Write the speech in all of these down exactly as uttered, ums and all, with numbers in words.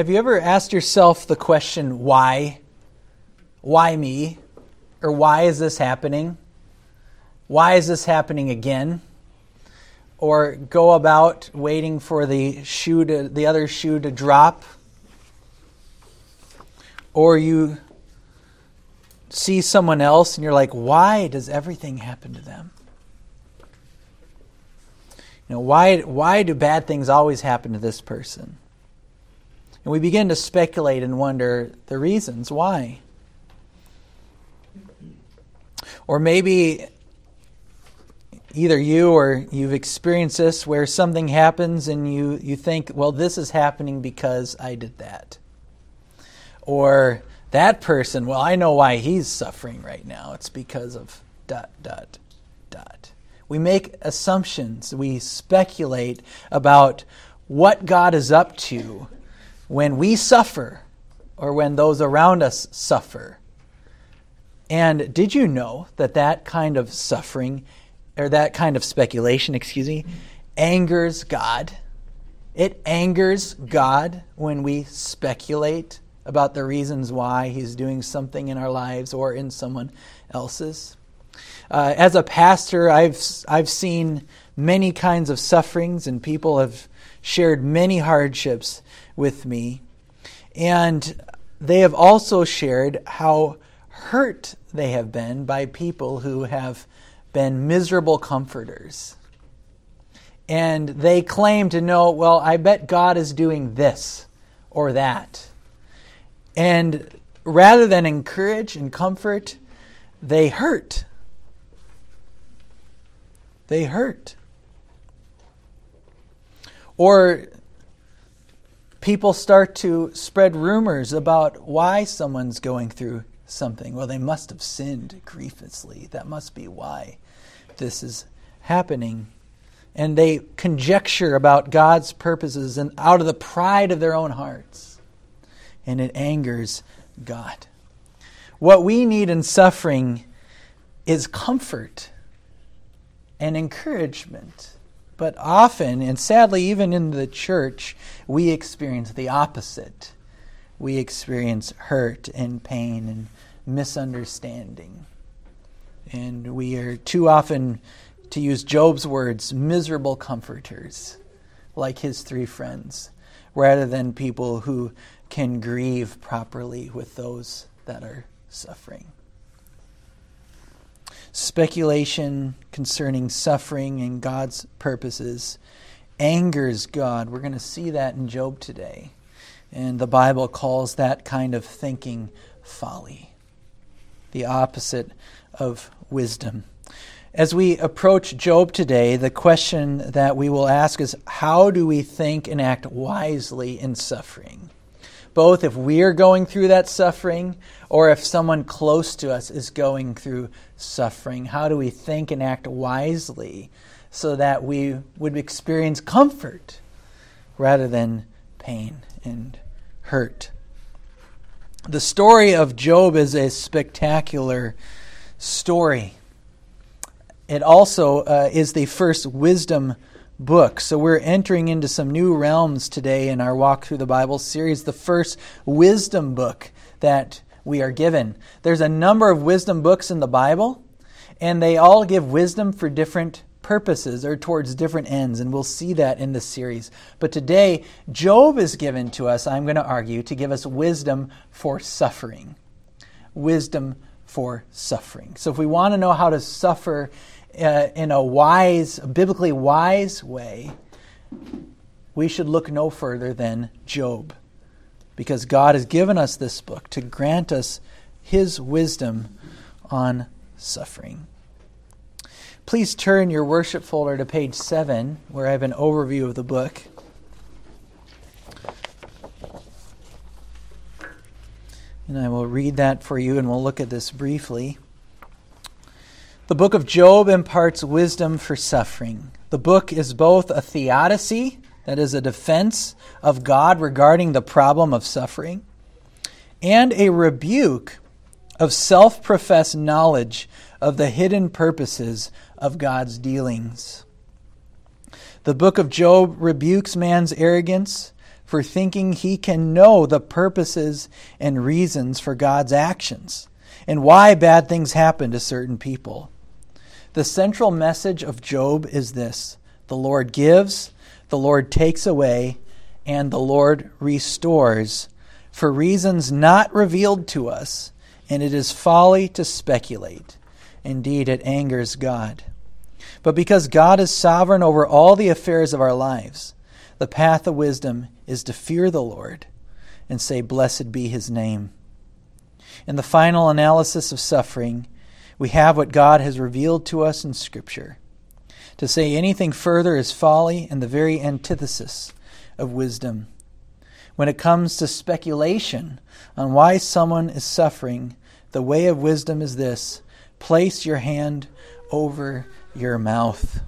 Have you ever asked yourself the question, why? Why me? Or why is this happening? Why is this happening again? Or go about waiting for the shoe to, the other shoe to drop? Or you see someone else and you're like, why does everything happen to them? You know, why, why do bad things always happen to this person? And we begin to speculate and wonder the reasons why. Or maybe either you or you've experienced this where something happens and you, you think, well, this is happening because I did that. Or that person, well, I know why he's suffering right now. It's because of dot, dot, dot. We make assumptions. We speculate about what God is up to when we suffer or when those around us suffer. And did you know that that kind of suffering, or that kind of speculation, excuse me, angers God? It angers God when we speculate about the reasons why he's doing something in our lives or in someone else's. Uh, as a pastor, I've I've seen many kinds of sufferings, and people have shared many hardships with me, and they have also shared how hurt they have been by people who have been miserable comforters. And they claim to know, well, I bet God is doing this or that. And rather than encourage and comfort, they hurt. They hurt. Or people start to spread rumors about why someone's going through something. Well, they must have sinned grievously. That must be why this is happening. And they conjecture about God's purposes and out of the pride of their own hearts. And it angers God. What we need in suffering is comfort and encouragement. But often, and sadly, even in the church, we experience the opposite. We experience hurt and pain and misunderstanding. And we are too often, to use Job's words, miserable comforters, like his three friends, rather than people who can grieve properly with those that are suffering. Speculation concerning suffering and God's purposes angers God. We're going to see that in Job today. And the Bible calls that kind of thinking folly, the opposite of wisdom. As we approach Job today, the question that we will ask is, how do we think and act wisely in suffering? Both if we are going through that suffering or if someone close to us is going through suffering, how do we think and act wisely so that we would experience comfort rather than pain and hurt? The story of Job is a spectacular story. It also uh, is the first wisdom book. So we're entering into some new realms today in our walk through the Bible series, the first wisdom book that we are given. There's a number of wisdom books in the Bible, and they all give wisdom for different purposes or towards different ends, and we'll see that in this series. But today, Job is given to us, I'm going to argue, to give us wisdom for suffering. Wisdom for suffering. So if we want to know how to suffer uh, in a wise, biblically wise way, we should look no further than Job, because God has given us this book to grant us his wisdom on suffering. Please turn your worship folder to page seven, where I have an overview of the book. And I will read that for you, and we'll look at this briefly. The book of Job imparts wisdom for suffering. The book is both a theodicy, that is a defense of God regarding the problem of suffering, and a rebuke of self-professed knowledge of the hidden purposes of God's dealings. The book of Job rebukes man's arrogance for thinking he can know the purposes and reasons for God's actions and why bad things happen to certain people. The central message of Job is this: the Lord gives, the Lord takes away, and the Lord restores for reasons not revealed to us, and it is folly to speculate. Indeed, it angers God. But because God is sovereign over all the affairs of our lives, the path of wisdom is to fear the Lord and say, "Blessed be his name." In the final analysis of suffering, we have what God has revealed to us in Scripture. To say anything further is folly and the very antithesis of wisdom. When it comes to speculation on why someone is suffering, the way of wisdom is this: place your hand over your mouth.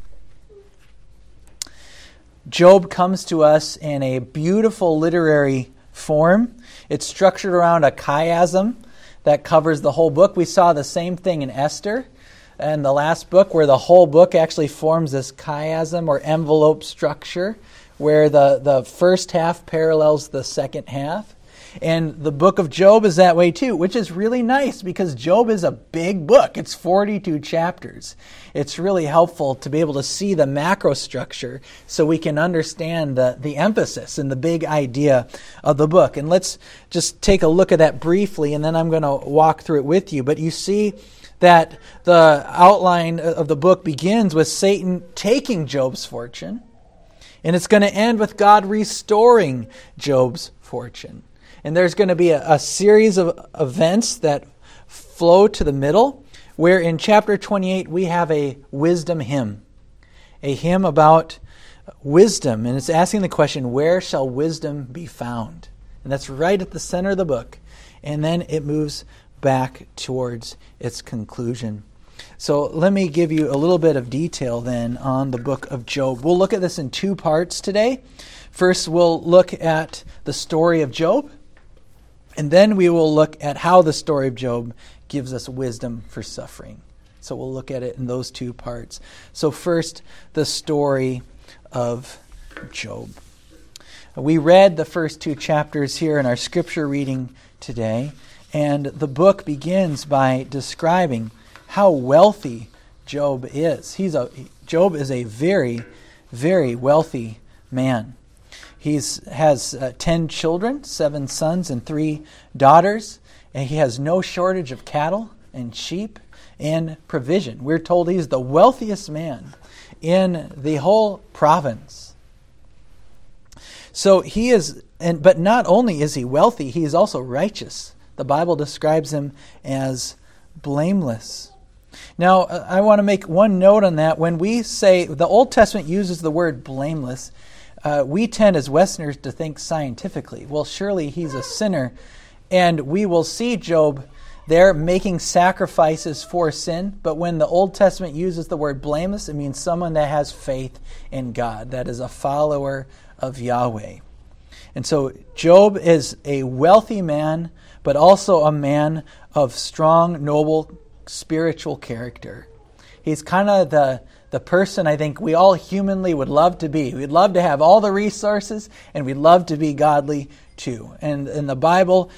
Job comes to us in a beautiful literary form. It's structured around a chiasm that covers the whole book. We saw the same thing in Esther and the last book, where the whole book actually forms this chiasm or envelope structure, where the, the first half parallels the second half. And the book of Job is that way too, which is really nice because Job is a big book. It's forty-two chapters. It's really helpful to be able to see the macro structure so we can understand the, the emphasis and the big idea of the book. And let's just take a look at that briefly, and then I'm going to walk through it with you. But you see that the outline of the book begins with Satan taking Job's fortune, and it's going to end with God restoring Job's fortune. And there's going to be a, a series of events that flow to the middle, where in chapter twenty-eight we have a wisdom hymn, a hymn about wisdom. And it's asking the question, where shall wisdom be found? And that's right at the center of the book. And then it moves back towards its conclusion. So let me give you a little bit of detail then on the book of Job. We'll look at this in two parts today. First, we'll look at the story of Job. And then we will look at how the story of Job gives us wisdom for suffering. So we'll look at it in those two parts. So first, the story of Job. We read the first two chapters here in our scripture reading today, and the book begins by describing how wealthy Job is. He's a Job is a very, very wealthy man. He has uh, ten children, seven sons and three daughters, and he has no shortage of cattle and sheep and provision. We're told he's the wealthiest man in the whole province. So he is, and but not only is he wealthy, he is also righteous. The Bible describes him as blameless. Now, I want to make one note on that. When we say, the Old Testament uses the word blameless, Uh, we tend as Westerners to think scientifically. Well, surely he's a sinner. And we will see Job there making sacrifices for sin. But when the Old Testament uses the word blameless, it means someone that has faith in God, that is a follower of Yahweh. And so Job is a wealthy man, but also a man of strong, noble, spiritual character. He's kind of the the person I think we all humanly would love to be. We'd love to have all the resources, and we'd love to be godly too. And, and the Bible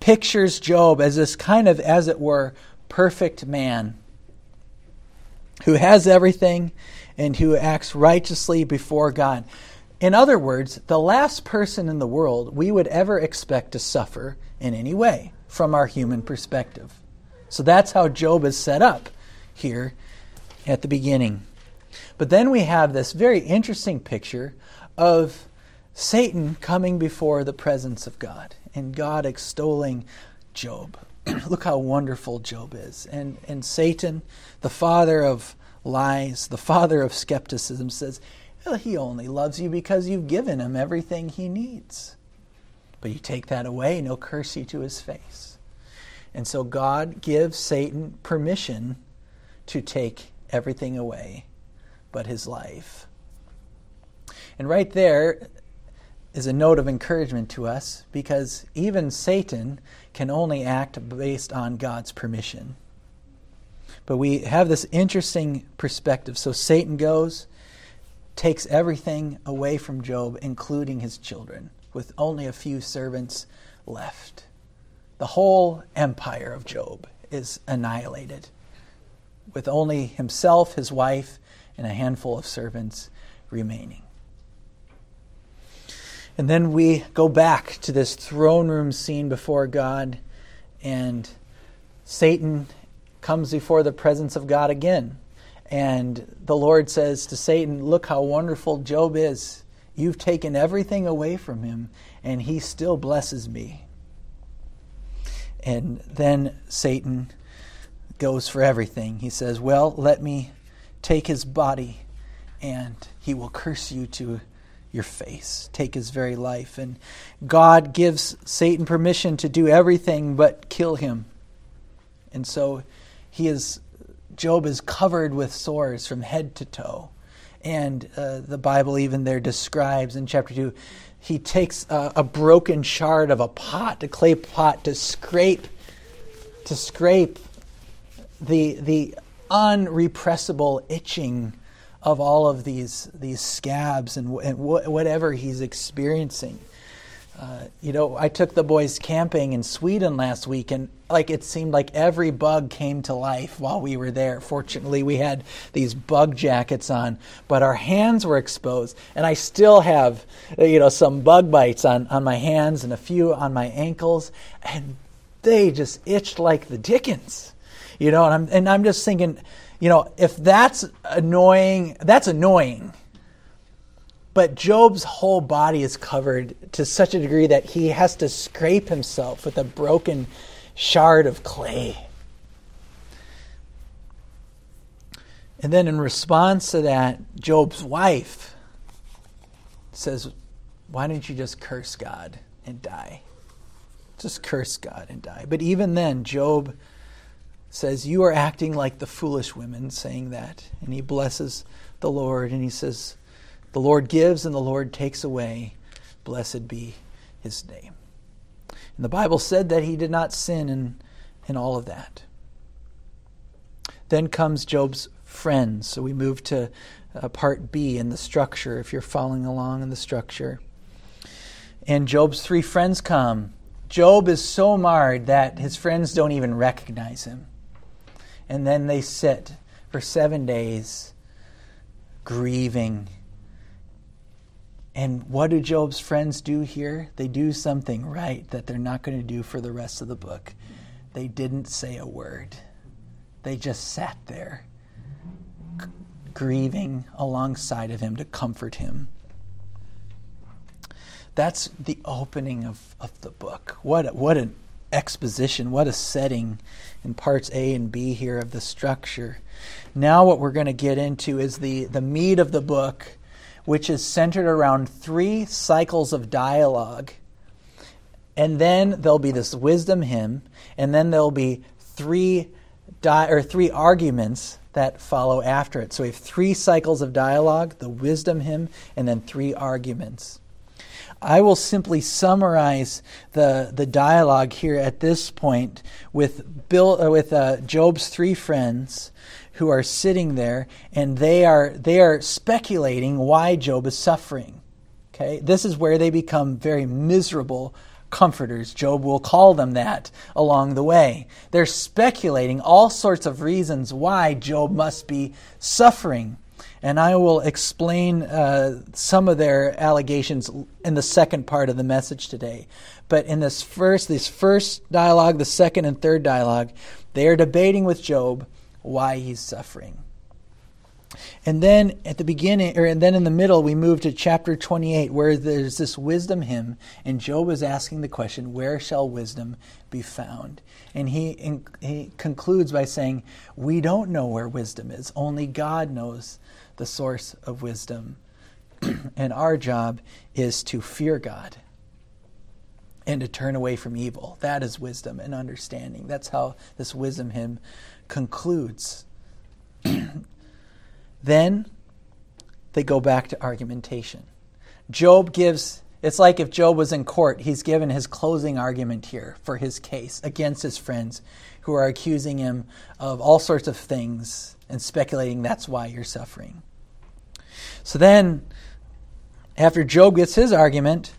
pictures Job as this kind of, as it were, perfect man who has everything and who acts righteously before God. In other words, the last person in the world we would ever expect to suffer in any way from our human perspective. So that's how Job is set up here at the beginning. But then we have this very interesting picture of Satan coming before the presence of God and God extolling Job. Look how wonderful Job is. And, and Satan, the father of lies, the father of skepticism, says, well, he only loves you because you've given him everything he needs. But you take that away and he'll curse you to his face. And so God gives Satan permission to take everything away but his life. And right there is a note of encouragement to us, because even Satan can only act based on God's permission. But we have this interesting perspective. So Satan goes, takes everything away from Job, including his children, with only a few servants left. The whole empire of Job is annihilated, with only himself, his wife, and a handful of servants remaining. And then we go back to this throne room scene before God, and Satan comes before the presence of God again. And the Lord says to Satan, "Look how wonderful Job is. You've taken everything away from him, and he still blesses me." And then Satan goes for everything. He says, "Well, let me take his body, and he will curse you to your face, take his very life." And God gives Satan permission to do everything but kill him. And so he is, Job is covered with sores from head to toe. And uh, the Bible even there describes in chapter two, he takes a, a broken shard of a pot, a clay pot, to scrape, to scrape the the unrepressible itching of all of these these scabs and, and wh- whatever he's experiencing. Uh, you know, I took the boys camping in Sweden last week, and like it seemed like every bug came to life while we were there. Fortunately, we had these bug jackets on, but our hands were exposed, and I still have, you know, some bug bites on, on my hands and a few on my ankles, and they just itched like the dickens, you know. And I'm and I'm just thinking, you know, if that's annoying, that's annoying. But Job's whole body is covered to such a degree that he has to scrape himself with a broken shard of clay. And then in response to that, Job's wife says, "Why don't you just curse God and die? Just curse God and die." But even then, Job says, "You are acting like the foolish women saying that." And he blesses the Lord, and he says, "The Lord gives and the Lord takes away. Blessed be his name." And the Bible said that he did not sin in, in all of that. Then comes Job's friends. So we move to uh, part B in the structure, if you're following along in the structure. And Job's three friends come. Job is so marred that his friends don't even recognize him. And then they sit for seven days grieving. And what do Job's friends do here? They do something right that they're not going to do for the rest of the book. They didn't say a word. They just sat there, g- grieving alongside of him to comfort him. That's the opening of, of the book. What a, what an exposition, what a setting in parts A and B here of the structure. Now what we're going to get into is the, the meat of the book, which is centered around three cycles of dialogue. And then there'll be this wisdom hymn, and then there'll be three di- or three arguments that follow after it. So we have three cycles of dialogue, the wisdom hymn, and then three arguments. I will simply summarize the the dialogue here at this point with Bill uh, with uh, Job's three friends who are sitting there, and they are they are speculating why Job is suffering. Okay, this is where they become very miserable comforters. Job will call them that along the way. They're speculating all sorts of reasons why Job must be suffering. And I will explain uh, some of their allegations in the second part of the message today. But in this first, this first dialogue, the second and third dialogue, they are debating with Job why he's suffering. And then at the beginning, or and then in the middle, we move to chapter twenty-eight, where there's this wisdom hymn, and Job is asking the question, "Where shall wisdom be found?" And he in, he concludes by saying, "We don't know where wisdom is. Only God knows the source of wisdom, and our job is to fear God and to turn away from evil. That is wisdom and understanding." That's how this wisdom hymn concludes. Then they go back to argumentation. Job gives, it's like if Job was in court, he's given his closing argument here for his case against his friends who are accusing him of all sorts of things and speculating that's why you're suffering. So then, after Job gets his argument,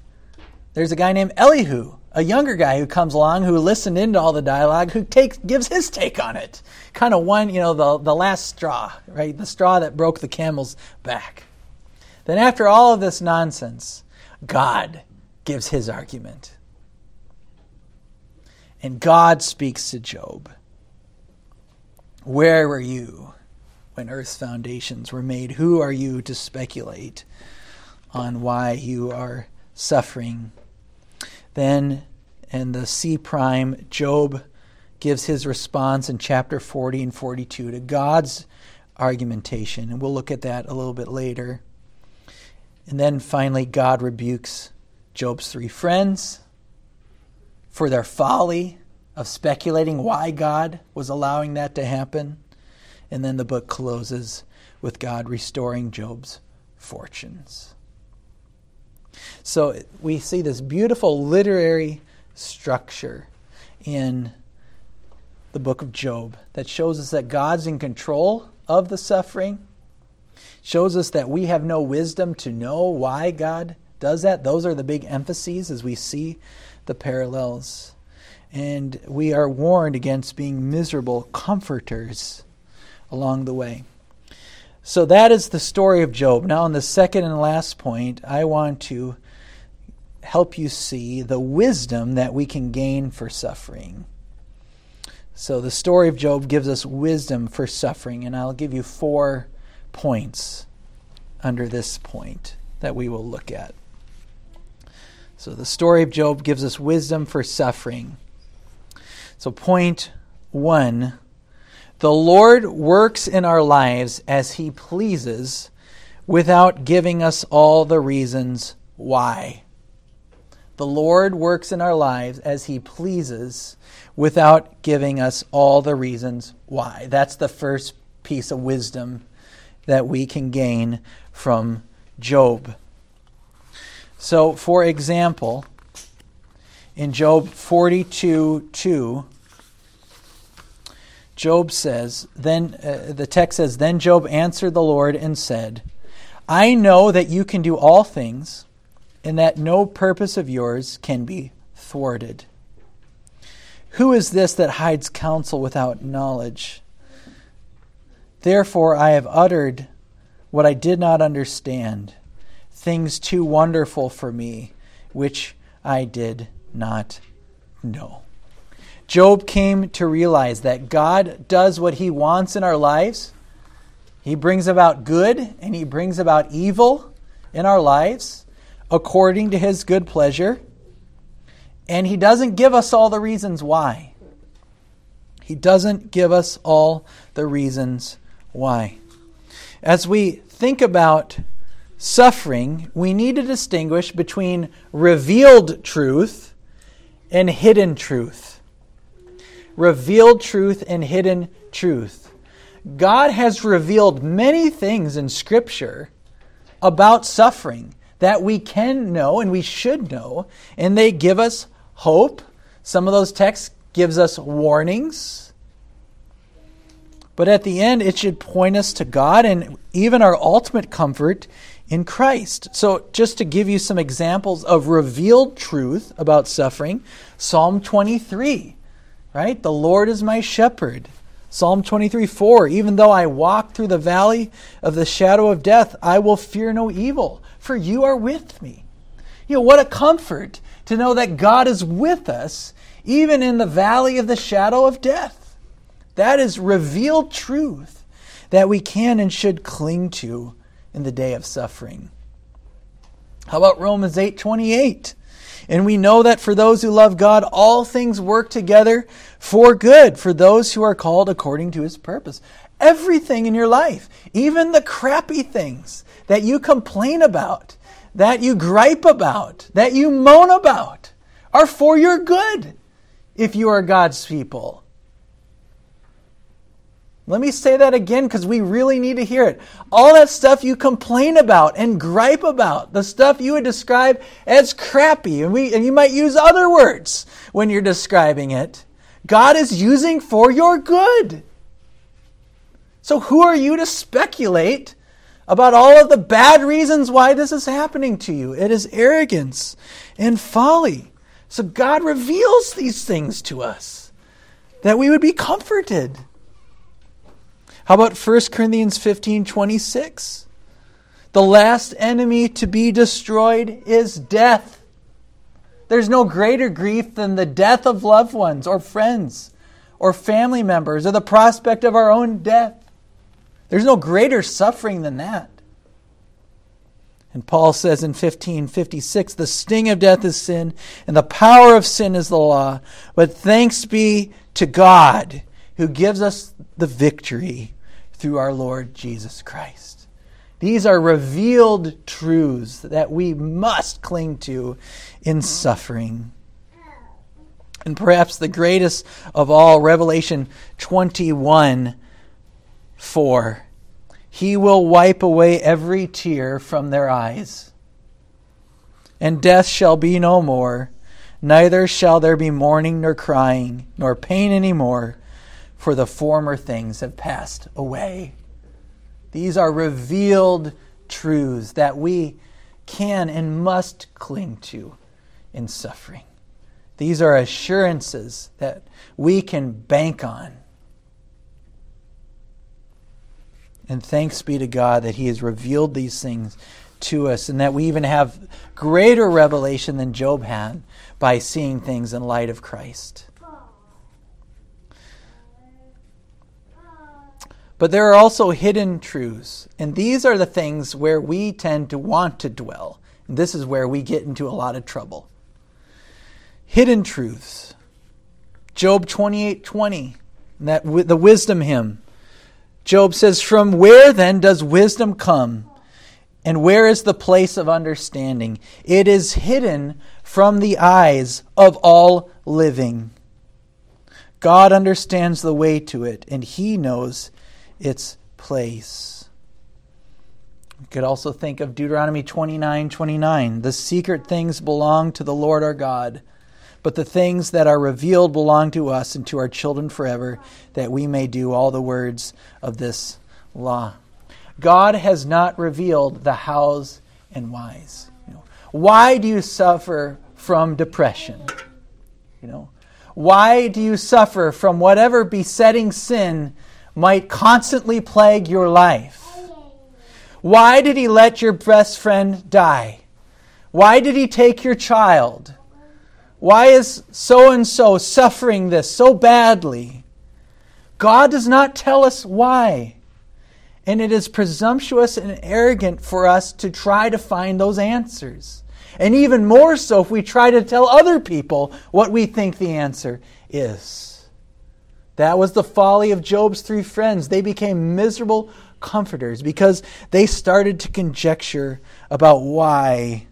There's a guy named Elihu, a younger guy who comes along, who listened into all the dialogue, who takes gives his take on it. Kind of one, you know, the, the last straw, right? The straw that broke the camel's back. Then after all of this nonsense, God gives his argument. And God speaks to Job. Where were you when earth's foundations were made? Who are you to speculate on why you are suffering? Then in the C prime, Job gives his response in chapter forty and forty-two to God's argumentation. And we'll look at that a little bit later. And then finally, God rebukes Job's three friends for their folly of speculating why God was allowing that to happen. And then the book closes with God restoring Job's fortunes. So we see this beautiful literary structure in the book of Job that shows us that God's in control of the suffering, shows us that we have no wisdom to know why God does that. Those are the big emphases as we see the parallels. And we are warned against being miserable comforters along the way. So that is the story of Job. Now, on the second and last point, I want to help you see the wisdom that we can gain for suffering. So the story of Job gives us wisdom for suffering, and I'll give you four points under this point that we will look at. So the story of Job gives us wisdom for suffering. So point one, the Lord works in our lives as he pleases without giving us all the reasons why. The Lord works in our lives as he pleases without giving us all the reasons why. That's the first piece of wisdom that we can gain from Job. So, for example, in Job forty-two two, Job says, then uh, the text says, then Job answered the Lord and said, I know that you can do all things and that no purpose of yours can be thwarted. Who is this that hides counsel without knowledge? Therefore, I have uttered what I did not understand, things too wonderful for me, which I did not know. Job came to realize that God does what he wants in our lives. He brings about good and he brings about evil in our lives according to his good pleasure. And he doesn't give us all the reasons why. He doesn't give us all the reasons why. As we think about suffering, we need to distinguish between revealed truth and hidden truth. Revealed truth and hidden truth. God has revealed many things in Scripture about suffering that we can know and we should know, and they give us hope. Some of those texts gives us warnings. But at the end, it should point us to God and even our ultimate comfort in Christ. So just to give you some examples of revealed truth about suffering, Psalm twenty-three. Right? The Lord is my shepherd. Psalm twenty-three four, even though I walk through the valley of the shadow of death, I will fear no evil, for you are with me. You know, what a comfort to know that God is with us, even in the valley of the shadow of death. That is revealed truth that we can and should cling to in the day of suffering. How about Romans eight twenty-eight? And we know that for those who love God, all things work together for good, for those who are called according to his purpose. Everything in your life, even the crappy things that you complain about, that you gripe about, that you moan about, are for your good if you are God's people. Let me say that again because we really need to hear it. All that stuff you complain about and gripe about, the stuff you would describe as crappy, and we and you might use other words when you're describing it, God is using for your good. So who are you to speculate about all of the bad reasons why this is happening to you. It is arrogance and folly. So God reveals these things to us that we would be comforted. How about First Corinthians fifteen twenty-six? The last enemy to be destroyed is death. There's no greater grief than the death of loved ones or friends or family members or the prospect of our own death. There's no greater suffering than that. And Paul says in fifteen fifty-six, the sting of death is sin, and the power of sin is the law. But thanks be to God who gives us the victory through our Lord Jesus Christ. These are revealed truths that we must cling to in suffering. And perhaps the greatest of all, Revelation twenty-one four, he will wipe away every tear from their eyes, and death shall be no more, neither shall there be mourning, nor crying, nor pain any more, for the former things have passed away. These are revealed truths that we can and must cling to in suffering. These are assurances that we can bank on. And thanks be to God that he has revealed these things to us, and that we even have greater revelation than Job had by seeing things in light of Christ. But there are also hidden truths, and these are the things where we tend to want to dwell. And this is where we get into a lot of trouble. Hidden truths. Job twenty-eight twenty, that the wisdom hymn. Job says, "From where then does wisdom come? And where is the place of understanding? It is hidden from the eyes of all living. God understands the way to it, and he knows its place." We could also think of Deuteronomy twenty-nine twenty-nine. The secret things belong to the Lord our God, but the things that are revealed belong to us and to our children forever, that we may do all the words of this law. God has not revealed the hows and whys. You know, why do you suffer from depression? You know, why do you suffer from whatever besetting sin might constantly plague your life? Why did he let your best friend die? Why did he take your child? Why is so-and-so suffering this so badly? God does not tell us why. And it is presumptuous and arrogant for us to try to find those answers. And even more so if we try to tell other people what we think the answer is. That was the folly of Job's three friends. They became miserable comforters because they started to conjecture about why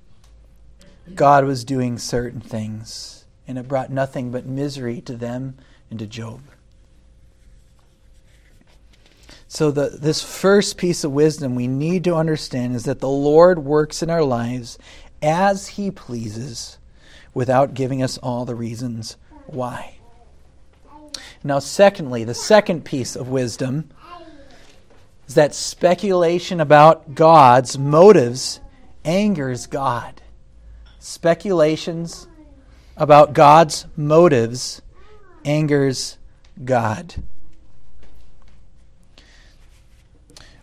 God was doing certain things, and it brought nothing but misery to them and to Job. So the, this first piece of wisdom we need to understand is that the Lord works in our lives as he pleases without giving us all the reasons why. Now, secondly, the second piece of wisdom is that speculation about God's motives angers God. Speculations about God's motives angers God.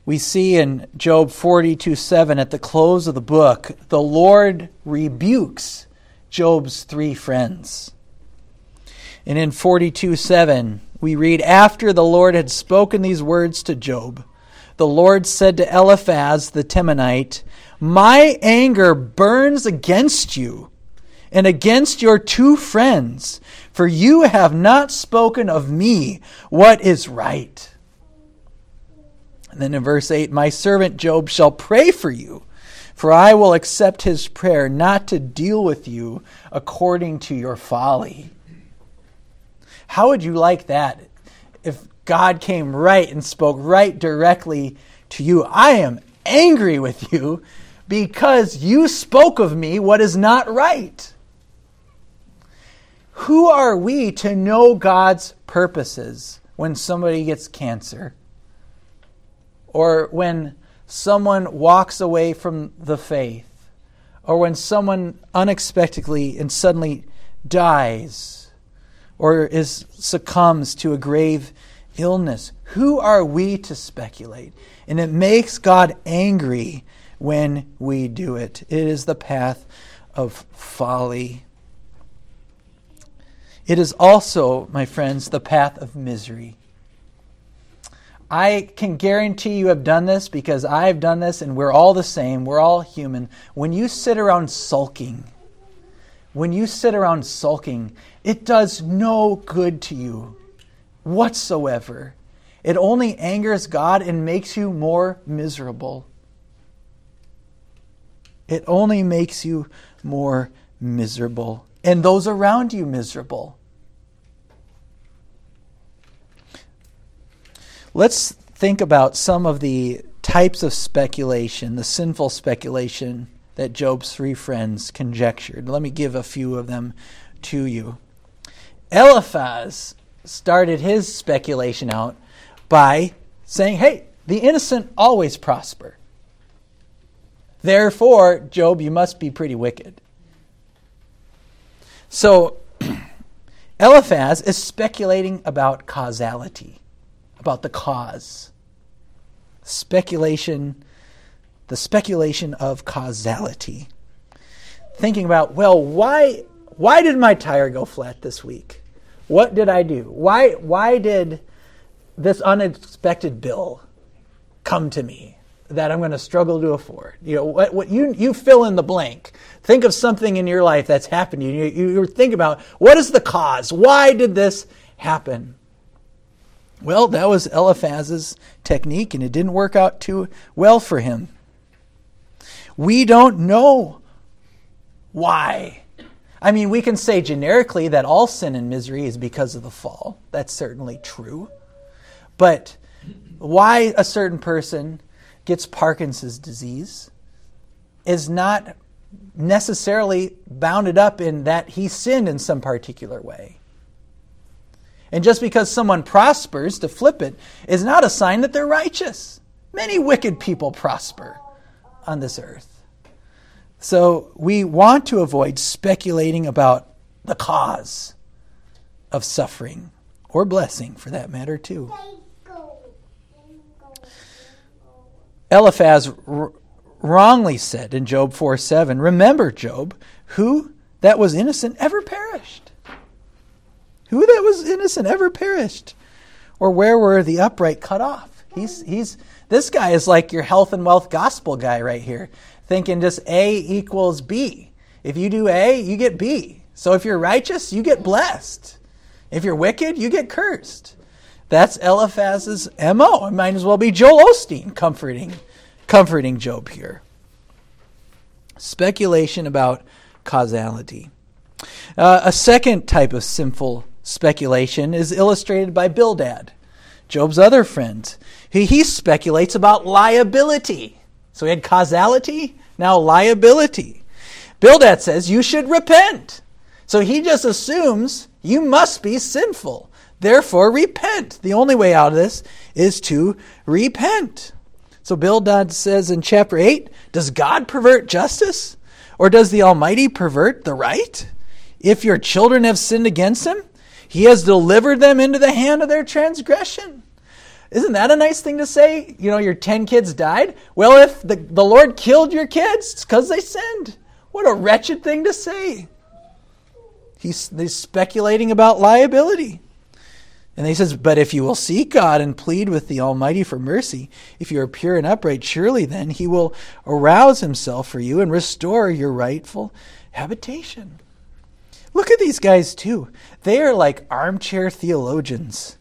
We see in Job forty-two seven at the close of the book, the Lord rebukes Job's three friends. And in forty-two seven, we read, "After the Lord had spoken these words to Job, the Lord said to Eliphaz the Temanite, 'My anger burns against you and against your two friends, for you have not spoken of me what is right.'" And then in verse eight, "My servant Job shall pray for you, for I will accept his prayer not to deal with you according to your folly." How would you like that if God came right and spoke right directly to you? "I am angry with you because you spoke of me what is not right." Who are we to know God's purposes when somebody gets cancer, or when someone walks away from the faith, or when someone unexpectedly and suddenly dies, or is succumbs to a grave illness, who are we to speculate? And it makes God angry when we do it. It is the path of folly. It is also, my friends, the path of misery. I can guarantee you have done this, because I've done this, and we're all the same. We're all human. When you sit around sulking, when you sit around sulking, it does no good to you whatsoever. It only angers God and makes you more miserable. It only makes you more miserable, and those around you miserable. Let's think about some of the types of speculation, the sinful speculation that Job's three friends conjectured. Let me give a few of them to you. Eliphaz started his speculation out by saying, hey, the innocent always prosper. Therefore, Job, you must be pretty wicked. So Eliphaz is speculating about causality, about the cause. Speculation, the speculation of causality. Thinking about, well, why why did my tire go flat this week? What did I do? Why why did this unexpected bill come to me that I'm going to struggle to afford? You know, what what you you fill in the blank. Think of something in your life that's happened to you. You, you think about, what is the cause? Why did this happen? Well, that was Eliphaz's technique, and it didn't work out too well for him. We don't know why. I mean, we can say generically that all sin and misery is because of the fall. That's certainly true. But why a certain person gets Parkinson's disease is not necessarily bounded up in that he sinned in some particular way. And just because someone prospers, to flip it, is not a sign that they're righteous. Many wicked people prosper on this earth. So we want to avoid speculating about the cause of suffering, or blessing for that matter too. Eliphaz r- wrongly said in Job four seven, remember, Job, who that was innocent ever perished? Who that was innocent ever perished? Or where were the upright cut off? He's he's this guy is like your health and wealth gospel guy right here, thinking just A equals B. If you do A, you get B. So if you're righteous, you get blessed. If you're wicked, you get cursed. That's Eliphaz's M O. It might as well be Joel Osteen comforting, comforting Job here. Speculation about causality. Uh, a second type of sinful speculation is illustrated by Bildad, Job's other friend. He, he speculates about liability. So we had causality, now liability. Bildad says, you should repent. So he just assumes you must be sinful. Therefore, repent. The only way out of this is to repent. So Bildad says in chapter eight, does God pervert justice? Or does the Almighty pervert the right? If your children have sinned against him, he has delivered them into the hand of their transgression. Isn't that a nice thing to say? You know, your ten kids died. Well, if the, the Lord killed your kids, it's because they sinned. What a wretched thing to say. He's, he's speculating about liability. And he says, but if you will seek God and plead with the Almighty for mercy, if you are pure and upright, surely then he will arouse himself for you and restore your rightful habitation. Look at these guys too. They are like armchair theologians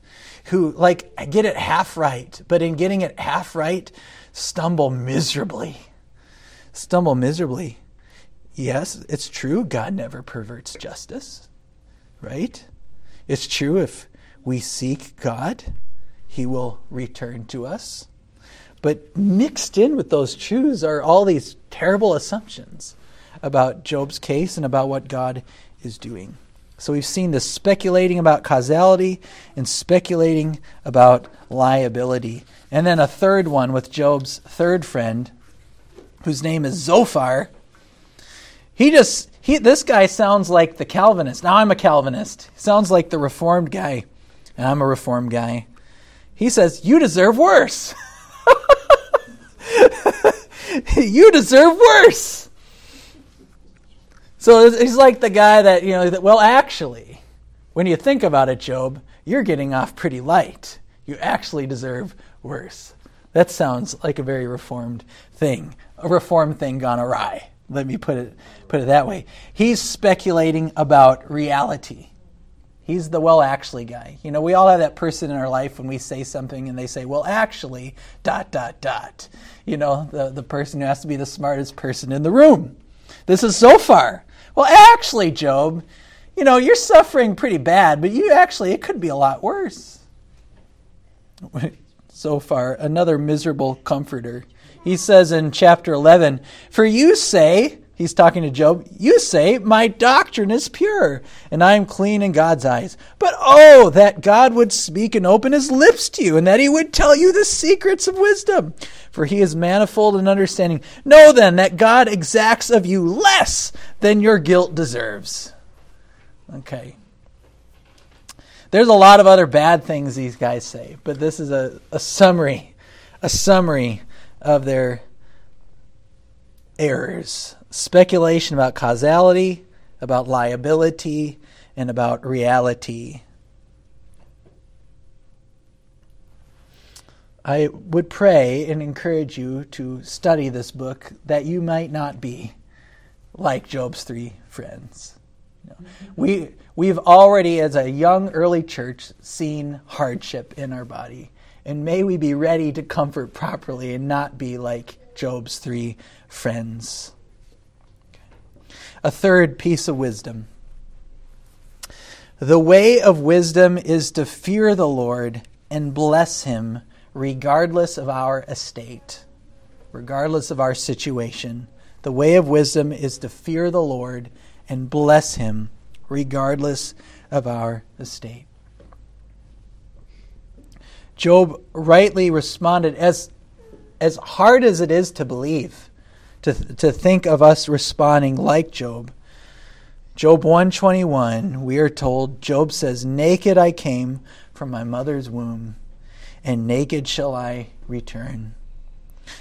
who like get it half right, but in getting it half right, stumble miserably. Stumble miserably. Yes, it's true. God never perverts justice, right? It's true. If we seek God, he will return to us. But mixed in with those truths are all these terrible assumptions about Job's case and about what God is doing. So we've seen this speculating about causality and speculating about liability. And then a third one with Job's third friend, whose name is Zophar. He just, he, this guy sounds like the Calvinist. Now I'm a Calvinist. Sounds like the Reformed guy. And I'm a Reformed guy. He says, you deserve worse. You deserve worse. So he's like the guy that, you know, that, well, actually, when you think about it, Job, you're getting off pretty light. You actually deserve worse. That sounds like a very reformed thing, a reformed thing gone awry. Let me put it put it that way. He's speculating about reality. He's the well actually guy. You know, we all have that person in our life when we say something and they say, well, actually, dot, dot, dot. You know, the, the person who has to be the smartest person in the room. This is Zophar. Well, actually, Job, you know, you're suffering pretty bad, but you actually, it could be a lot worse. Zophar, another miserable comforter. He says in chapter eleven, for you say, he's talking to Job, you say, my doctrine is pure, and I am clean in God's eyes. But oh, that God would speak and open his lips to you, and that he would tell you the secrets of wisdom. For he is manifold in understanding. Know then that God exacts of you less than your guilt deserves. Okay. There's a lot of other bad things these guys say, but this is a, a summary, a summary of their errors. Speculation about causality, about liability, and about reality. I would pray and encourage you to study this book that you might not be like Job's three friends. You know, we, we've already, as a young early church, seen hardship in our body. And may we be ready to comfort properly and not be like Job's three friends. A third piece of wisdom. The way of wisdom is to fear the Lord and bless him regardless of our estate, regardless of our situation. The way of wisdom is to fear the Lord and bless him regardless of our estate. Job rightly responded, as, as hard as it is to believe, To to think of us responding like Job. Job one twenty-one, we are told, Job says, naked I came from my mother's womb, and naked shall I return.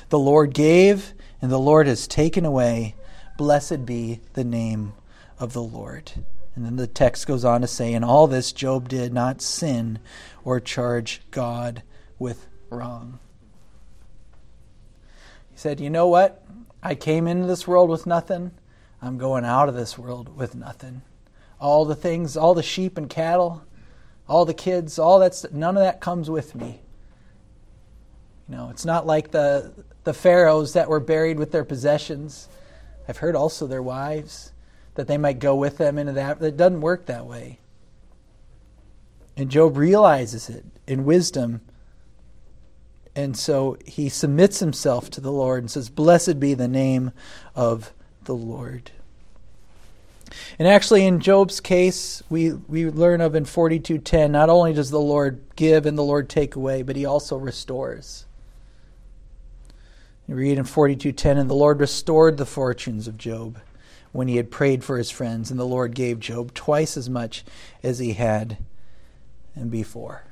The Lord gave, and the Lord has taken away. Blessed be the name of the Lord. And then the text goes on to say, in all this Job did not sin or charge God with wrong. He said, you know what? I came into this world with nothing. I'm going out of this world with nothing. All the things, all the sheep and cattle, all the kids, all that stuff, none of that comes with me. You know, it's not like the the pharaohs that were buried with their possessions. I've heard also their wives, that they might go with them into that. It doesn't work that way. And Job realizes it in wisdom. And so he submits himself to the Lord and says, blessed be the name of the Lord. And actually in Job's case, we, we learn of in forty-two ten, not only does the Lord give and the Lord take away, but he also restores. You read in forty-two ten, and the Lord restored the fortunes of Job when he had prayed for his friends, and the Lord gave Job twice as much as he had and before.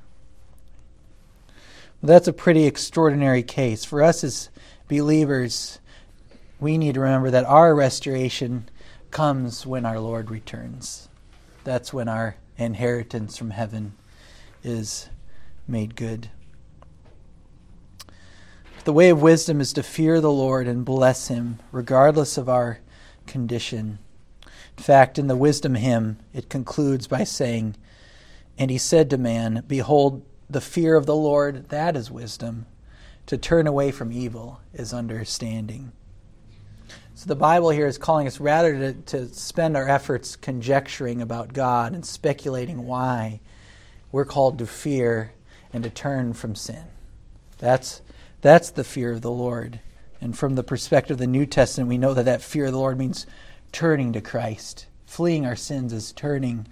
That's a pretty extraordinary case. For us as believers, we need to remember that our restoration comes when our Lord returns. That's when our inheritance from heaven is made good. The way of wisdom is to fear the Lord and bless him, regardless of our condition. In fact, in the wisdom hymn, it concludes by saying, and he said to man, behold, the fear of the Lord, that is wisdom. To turn away from evil is understanding. So the Bible here is calling us rather to, to spend our efforts conjecturing about God and speculating why. We're called to fear and to turn from sin. That's, that's the fear of the Lord. And from the perspective of the New Testament, we know that that fear of the Lord means turning to Christ. Fleeing our sins is turning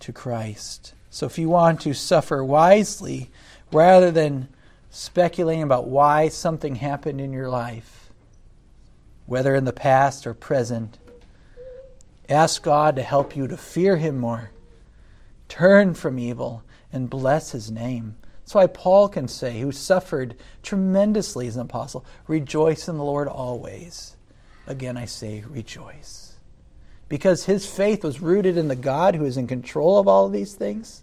to Christ. So if you want to suffer wisely, rather than speculating about why something happened in your life, whether in the past or present, ask God to help you to fear Him more, turn from evil, and bless His name. That's why Paul can say, who suffered tremendously as an apostle, rejoice in the Lord always. Again, I say, rejoice. Because his faith was rooted in the God who is in control of all of these things.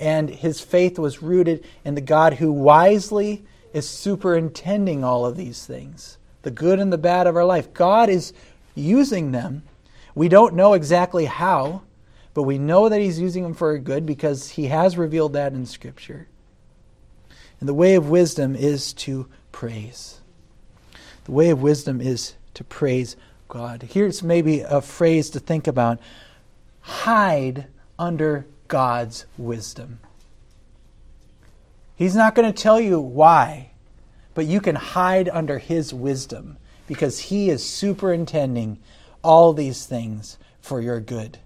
And his faith was rooted in the God who wisely is superintending all of these things, the good and the bad of our life. God is using them. We don't know exactly how, but we know that He's using them for our good because He has revealed that in Scripture. And the way of wisdom is to praise. The way of wisdom is to praise God. Here's maybe a phrase to think about. Hide under God's wisdom. He's not going to tell you why, but you can hide under His wisdom because He is superintending all these things for your good.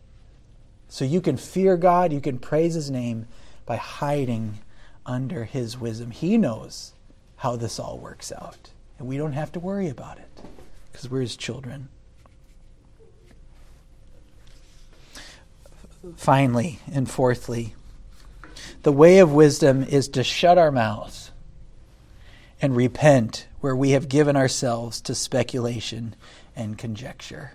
So you can fear God, you can praise His name by hiding under His wisdom. He knows how this all works out, and we don't have to worry about it because we're His children. Finally and fourthly, the way of wisdom is to shut our mouths and repent where we have given ourselves to speculation and conjecture.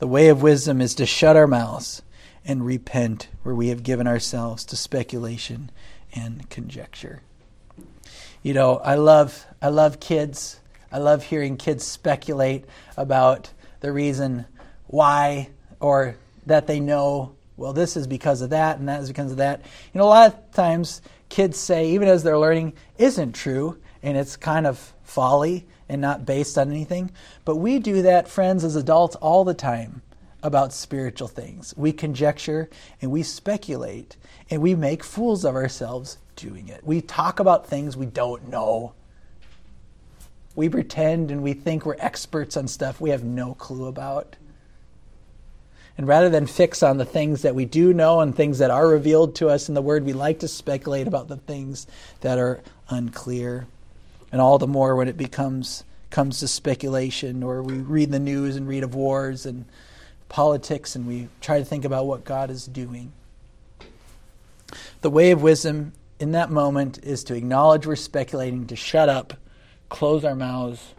The way of wisdom is to shut our mouths and repent where we have given ourselves to speculation and conjecture. You know, I love I love kids. I love hearing kids speculate about the reason why, or that they know, well, this is because of that, and that is because of that. You know, a lot of times kids say, even as they're learning, isn't true, and it's kind of folly and not based on anything. But we do that, friends, as adults all the time about spiritual things. We conjecture and we speculate, and we make fools of ourselves doing it. We talk about things we don't know. We pretend and we think we're experts on stuff we have no clue about. And rather than fix on the things that we do know and things that are revealed to us in the Word, we like to speculate about the things that are unclear. And all the more when it becomes comes to speculation, or we read the news and read of wars and politics, and we try to think about what God is doing. The way of wisdom in that moment is to acknowledge we're speculating, to shut up, close our mouths,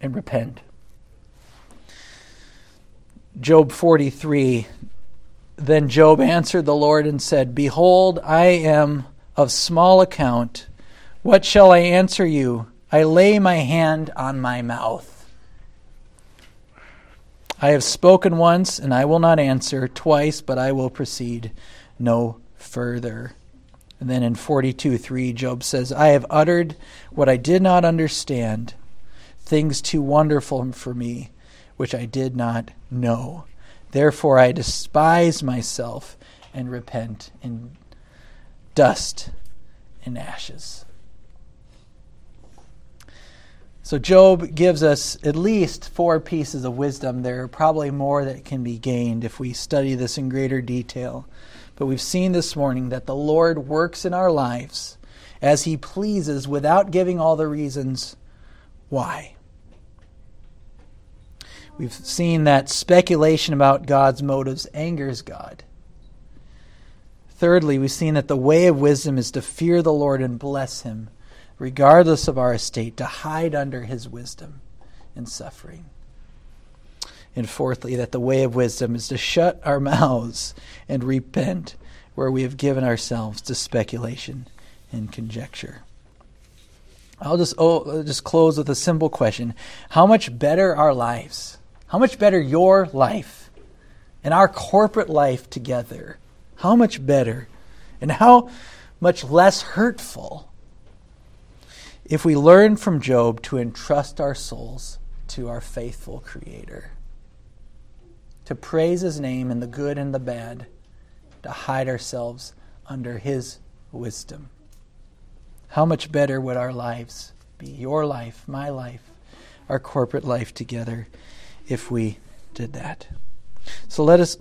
and repent. Job forty-three, then Job answered the Lord and said, behold, I am of small account. What shall I answer you? I lay my hand on my mouth. I have spoken once, and I will not answer twice, but I will proceed no further. And then in forty-two three, Job says, I have uttered what I did not understand, things too wonderful for me, which I did not know. Therefore I despise myself and repent in dust and ashes. So Job gives us at least four pieces of wisdom. There are probably more that can be gained if we study this in greater detail. But we've seen this morning that the Lord works in our lives as He pleases without giving all the reasons why. We've seen that speculation about God's motives angers God. Thirdly, we've seen that the way of wisdom is to fear the Lord and bless Him, regardless of our estate, to hide under His wisdom and suffering. And fourthly, that the way of wisdom is to shut our mouths and repent where we have given ourselves to speculation and conjecture. I'll just, oh, I'll just close with a simple question. How much better our lives? How much better your life and our corporate life together? How much better and how much less hurtful if we learn from Job to entrust our souls to our faithful Creator, to praise His name in the good and the bad, to hide ourselves under His wisdom. How much better would our lives be, your life, my life, our corporate life together, if we did that? So let us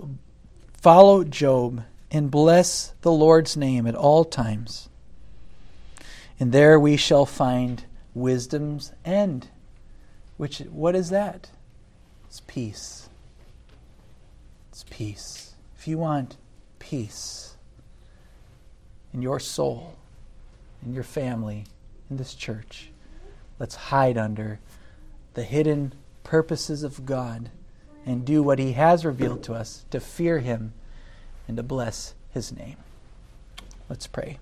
Follow Job and bless the Lord's name at all times. And there we shall find wisdom's end. Which, what is that? It's peace. It's peace. If you want peace in your soul, in your family, in this church, let's hide under the hidden purposes of God and do what He has revealed to us, to fear Him and to bless His name. Let's pray.